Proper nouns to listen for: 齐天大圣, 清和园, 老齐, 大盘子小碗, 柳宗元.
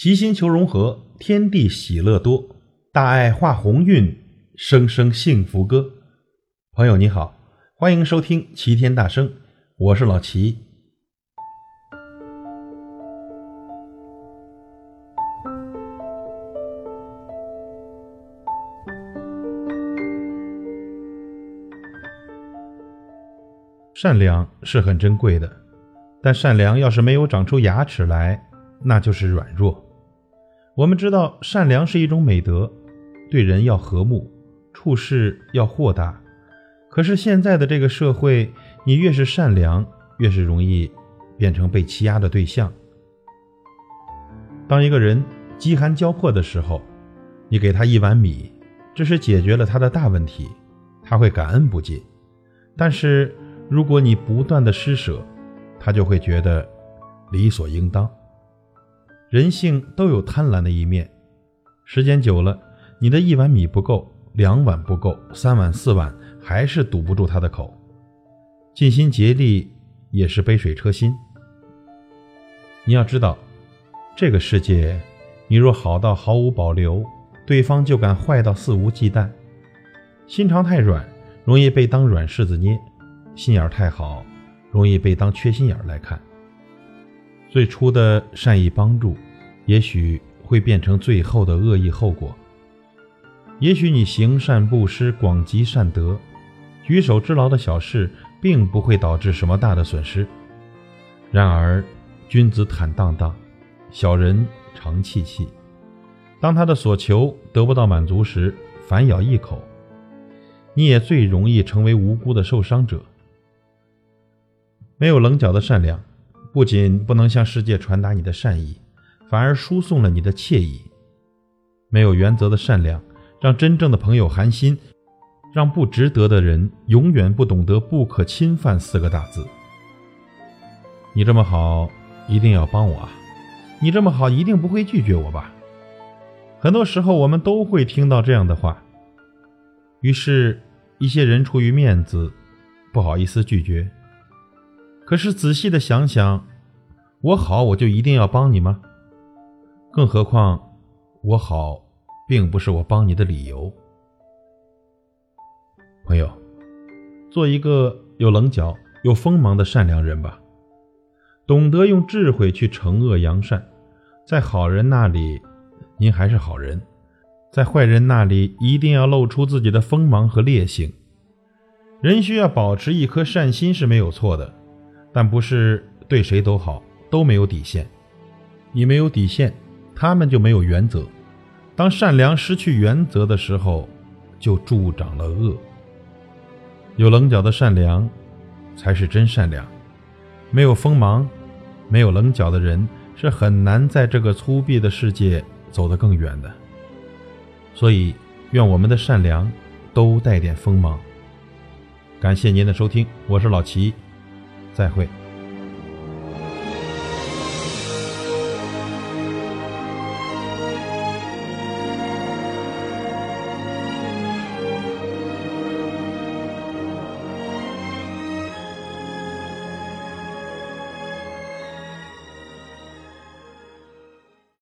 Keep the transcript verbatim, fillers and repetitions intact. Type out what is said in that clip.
齐心求融合，天地喜乐多，大爱化鸿运，声声幸福歌。朋友你好，欢迎收听齐天大圣，我是老齐。善良是很珍贵的，但善良要是没有长出牙齿来，那就是软弱。我们知道善良是一种美德，对人要和睦，处事要豁达。可是现在的这个社会，你越是善良，越是容易变成被欺压的对象。当一个人饥寒交迫的时候，你给他一碗米，这是解决了他的大问题，他会感恩不尽。但是如果你不断的施舍，他就会觉得理所应当。人性都有贪婪的一面，时间久了，你的一碗米不够，两碗不够，三碗四碗，还是堵不住他的口。尽心竭力也是杯水车薪。你要知道，这个世界，你若好到毫无保留，对方就敢坏到肆无忌惮。心肠太软，容易被当软柿子捏；心眼太好，容易被当缺心眼来看。最初的善意帮助，也许会变成最后的恶意后果。也许你行善布施，广积善德，举手之劳的小事并不会导致什么大的损失。然而君子坦荡荡，小人常戚戚。当他的所求得不到满足时，反咬一口，你也最容易成为无辜的受伤者。没有棱角的善良，不仅不能向世界传达你的善意，反而输送了你的惬意。没有原则的善良，让真正的朋友寒心，让不值得的人永远不懂得不可侵犯四个大字。你这么好，一定要帮我啊！你这么好，一定不会拒绝我吧？很多时候我们都会听到这样的话，于是一些人出于面子，不好意思拒绝。可是仔细的想想，我好我就一定要帮你吗？更何况我好并不是我帮你的理由。朋友，做一个有棱角有锋芒的善良人吧，懂得用智慧去惩恶扬善。在好人那里您还是好人，在坏人那里一定要露出自己的锋芒和烈性。人需要保持一颗善心是没有错的，但不是对谁都好，都没有底线。你没有底线，他们就没有原则。当善良失去原则的时候，就助长了恶。有棱角的善良才是真善良。没有锋芒没有棱角的人，是很难在这个粗鄙的世界走得更远的。所以愿我们的善良都带点锋芒。感谢您的收听，我是老齐，再会。